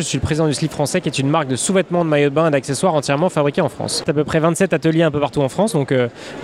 Je suis le président du Slip Français, qui est une marque de sous-vêtements, de maillots de bain et d'accessoires entièrement fabriqués en France. C'est à peu près 27 ateliers un peu partout en France, donc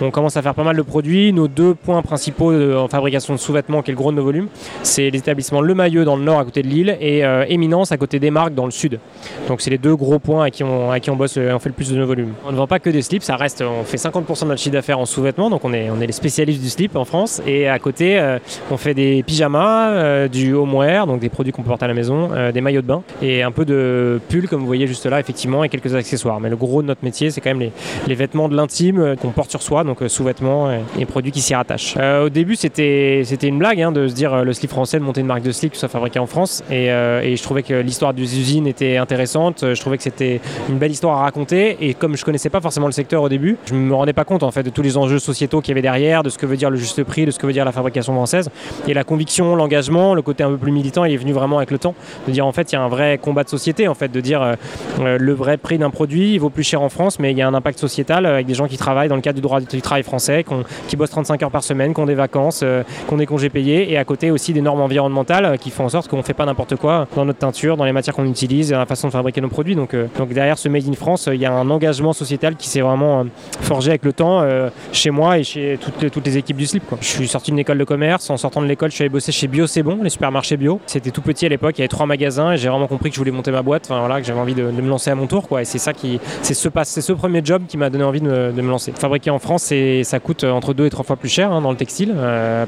on commence à faire pas mal de produits. Nos deux points principaux en fabrication de sous-vêtements, qui est le gros de nos volumes, c'est l'établissement Le Maillot dans le nord à côté de Lille et Eminence à côté des marques dans le sud. Donc c'est les deux gros points à qui on bosse, on fait le plus de nos volumes. On ne vend pas que des slips, on fait 50% de notre chiffre d'affaires en sous-vêtements, donc on est les spécialistes du slip en France. Et à côté, on fait des pyjamas, du homeware, donc des produits qu'on peut porter à la maison, des maillots de bain et un peu de pull comme vous voyez juste là effectivement, et quelques accessoires, mais le gros de notre métier c'est quand même les vêtements de l'intime qu'on porte sur soi, donc sous-vêtements et produits qui s'y rattachent. Au début c'était une blague de se dire le slip français, de monter une marque de slip qui soit fabriquée en France, et je trouvais que l'histoire des usines était intéressante, je trouvais que c'était une belle histoire à raconter, et comme je connaissais pas forcément le secteur au début, je me rendais pas compte en fait de tous les enjeux sociétaux qu'il y avait derrière, de ce que veut dire le juste prix, de ce que veut dire la fabrication française, et la conviction, l'engagement, le côté un peu plus militant il est venu vraiment avec le temps, de dire en fait il y a un vrai combat de société, en fait, de dire le vrai prix d'un produit, il vaut plus cher en France, mais il y a un impact sociétal avec des gens qui travaillent dans le cadre du droit du travail français, qui bossent 35 heures par semaine, qui ont des vacances, qui ont des congés payés, et à côté aussi des normes environnementales qui font en sorte qu'on ne fait pas n'importe quoi dans notre teinture, dans les matières qu'on utilise, dans la façon de fabriquer nos produits. Donc derrière ce Made in France, il y a un engagement sociétal qui s'est vraiment forgé avec le temps, chez moi et chez toutes les équipes du slip, quoi. Je suis sorti d'une école de commerce, en sortant de l'école, je suis allé bosser chez Bio C'est Bon, les supermarchés bio. C'était tout petit à l'époque, il y avait 3 magasins, et j'ai vraiment compris que je voulais monter ma boîte, que j'avais envie de me lancer à mon tour, quoi. Et c'est ce premier job qui m'a donné envie de me lancer. Fabriquer en France, ça coûte entre 2 et 3 fois plus cher dans le textile,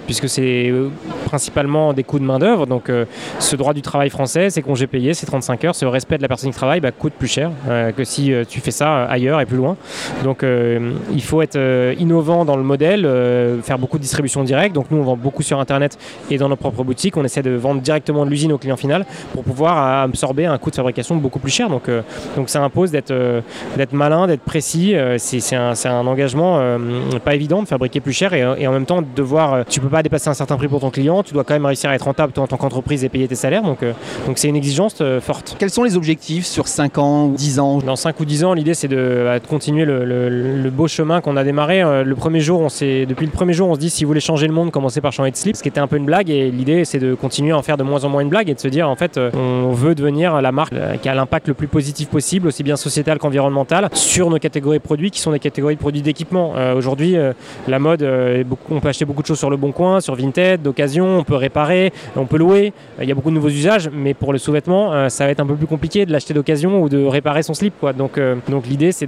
puisque c'est principalement des coûts de main d'œuvre. Donc ce droit du travail français, ces congés payés, ces 35 heures, ce respect de la personne qui travaille, coûte plus cher que si tu fais ça ailleurs et plus loin. Donc il faut être innovant dans le modèle, faire beaucoup de distribution directe. Donc nous on vend beaucoup sur internet et dans nos propres boutiques, on essaie de vendre directement de l'usine au client final pour pouvoir absorber un coût de fabrication beaucoup plus cher, donc ça impose d'être malin, d'être précis, c'est un engagement pas évident de fabriquer plus cher, et en même temps de devoir, tu peux pas dépasser un certain prix pour ton client, tu dois quand même réussir à être rentable toi en tant qu'entreprise et payer tes salaires, donc c'est une exigence forte. Quels sont les objectifs sur 5 ans ou 10 ans? Dans 5 ou 10 ans, l'idée c'est de continuer le beau chemin qu'on a démarré. Depuis le premier jour on se dit, si vous voulez changer le monde, commencez par changer de slip, ce qui était un peu une blague, et l'idée c'est de continuer à en faire de moins en moins une blague et de se dire en fait on veut devenir la marque qui a l'impact le plus positif possible, aussi bien sociétal qu'environnemental, sur nos catégories de produits qui sont des catégories de produits d'équipement. Aujourd'hui, la mode, on peut acheter beaucoup de choses sur Le Bon Coin, sur Vinted, d'occasion, on peut réparer, on peut louer, il y a beaucoup de nouveaux usages, mais pour le sous-vêtement, ça va être un peu plus compliqué de l'acheter d'occasion ou de réparer son slip, quoi. Donc l'idée, c'est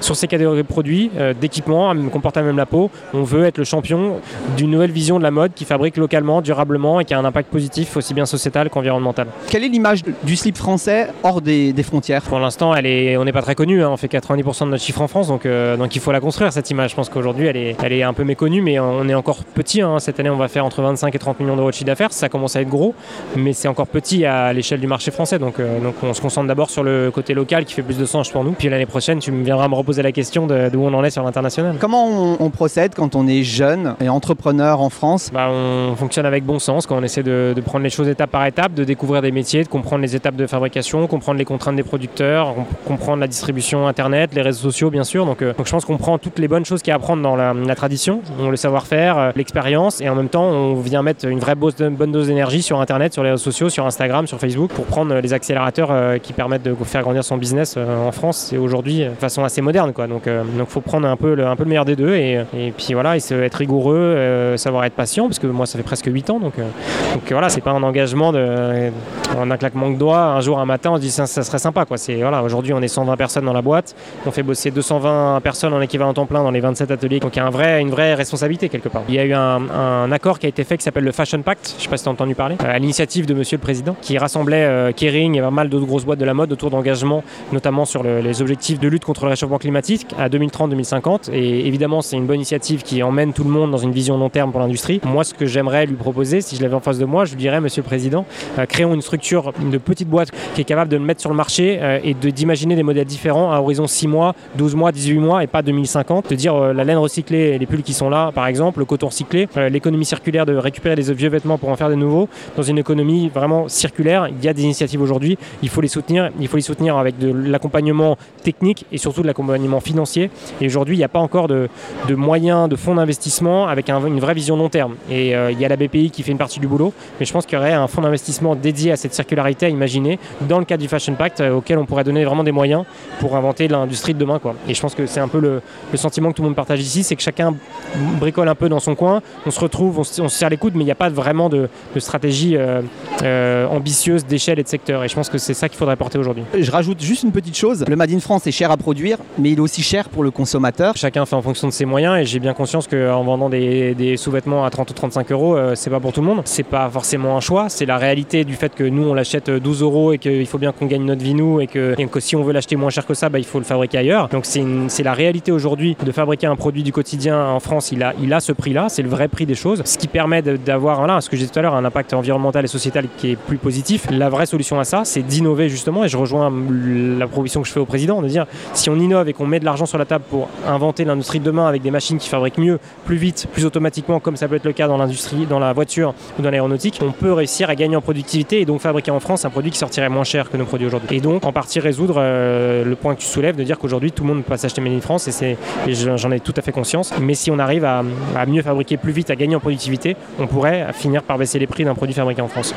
sur ces catégories de produits, d'équipement, qu'on porte à même la peau, on veut être le champion d'une nouvelle vision de la mode qui fabrique localement, durablement et qui a un impact positif aussi bien sociétal qu'environnemental. Quelle est l'image du slip français hors des frontières? Pour l'instant, on n'est pas très connu, on fait 90% de notre chiffre en France, donc il faut la construire cette image. Je pense qu'aujourd'hui elle est un peu méconnue, mais on est encore petit, cette année on va faire entre 25 et 30 millions d'euros de chiffre d'affaires, ça commence à être gros, mais c'est encore petit à l'échelle du marché français, donc on se concentre d'abord sur le côté local qui fait plus de sens pour nous, puis l'année prochaine tu viendras me reposer la question d'où on en est sur l'international. Comment on procède quand on est jeune et entrepreneur en France? On fonctionne avec bon sens, quand on essaie de prendre les choses étape par étape, de découvrir des métiers, de comprendre les étapes de fabrication, comprendre les contraintes des producteurs, comprendre la distribution internet, les réseaux sociaux bien sûr, donc je pense qu'on prend toutes les bonnes choses qu'il y a à prendre dans la tradition, le savoir-faire, l'expérience, et en même temps on vient mettre une vraie bonne dose d'énergie sur internet, sur les réseaux sociaux, sur Instagram, sur Facebook, pour prendre les accélérateurs qui permettent de faire grandir son business en France et aujourd'hui de façon assez moderne, quoi. Donc faut prendre un peu le meilleur des deux, et puis voilà, et être rigoureux, savoir être patient, parce que moi ça fait presque 8 ans, donc voilà, c'est pas un engagement en un claquement de doigts, un jour un matin on se dit ça serait sympa, quoi. Aujourd'hui on est 120 personnes dans la boîte, on fait bosser 220 personnes en équivalent temps plein dans les 27 ateliers, donc il y a une vraie responsabilité quelque part. Il y a eu un accord qui a été fait qui s'appelle le Fashion Pact, je sais pas si tu as entendu parler, à l'initiative de monsieur le président, qui rassemblait Kering et pas mal d'autres grosses boîtes de la mode autour d'engagement, notamment sur les objectifs de lutte contre le réchauffement climatique à 2030-2050, et évidemment c'est une bonne initiative qui emmène tout le monde dans une vision long terme pour l'industrie. Moi ce que j'aimerais lui proposer, si je l'avais en face de moi, je lui dirais monsieur le président, créons une structure de petite boîte qui est capable de le mettre sur le marché et d'imaginer des modèles différents à horizon 6 mois, 12 mois, 18 mois et pas 2050. De dire la laine recyclée, les pulls qui sont là par exemple, le coton recyclé, l'économie circulaire de récupérer des vieux vêtements pour en faire des nouveaux. Dans une économie vraiment circulaire, il y a des initiatives aujourd'hui, il faut les soutenir avec de l'accompagnement technique et surtout de l'accompagnement financier. Et aujourd'hui, il n'y a pas encore de moyens, de fonds d'investissement avec une vraie vision long terme. Et il y a la BPI qui fait une partie du boulot, mais je pense qu'il y aurait un fonds d'investissement dédié à cette circularité à imaginer dans le cadre du Fashion Pact, auquel on pourrait donner vraiment des moyens pour inventer l'industrie de demain, quoi. Et je pense que c'est un peu le sentiment que tout le monde partage ici, c'est que chacun bricole un peu dans son coin, on se retrouve, on se serre les coudes, mais il n'y a pas vraiment de stratégie ambitieuse d'échelle et de secteur. Et je pense que c'est ça qu'il faudrait porter aujourd'hui. Je rajoute juste une petite chose, le Made in France est cher à produire, mais il est aussi cher pour le consommateur. Chacun fait en fonction de ses moyens, et j'ai bien conscience qu'en vendant des sous-vêtements à 30 ou 35 euros, c'est pas pour tout le monde. C'est pas forcément un choix, c'est la réalité du fait que nous on l'achète 12 euros et qu'il faut bien qu'on gagne notre vie nous, et que si on veut l'acheter moins cher que ça, bah, il faut le fabriquer ailleurs. Donc c'est la réalité aujourd'hui de fabriquer un produit du quotidien en France, il a ce prix-là, c'est le vrai prix des choses, ce qui permet d'avoir, ce que je disais tout à l'heure, un impact environnemental et sociétal qui est plus positif. La vraie solution à ça, c'est d'innover justement, et je rejoins la proposition que je fais au président, de dire si on innove et qu'on met de l'argent sur la table pour inventer l'industrie de demain avec des machines qui fabriquent mieux, plus vite, plus automatiquement, comme ça peut être le cas dans l'industrie, dans la voiture ou dans l'aéronautique, on peut réussir à gagner en productivité et donc fabriquer en France un produit qui sortirait moins cher que nos produits aujourd'hui. Et donc en partie résoudre le point que tu soulèves de dire qu'aujourd'hui tout le monde ne peut pas s'acheter Made in France, et j'en ai tout à fait conscience, mais si on arrive à mieux fabriquer plus vite, à gagner en productivité, on pourrait finir par baisser les prix d'un produit fabriqué en France.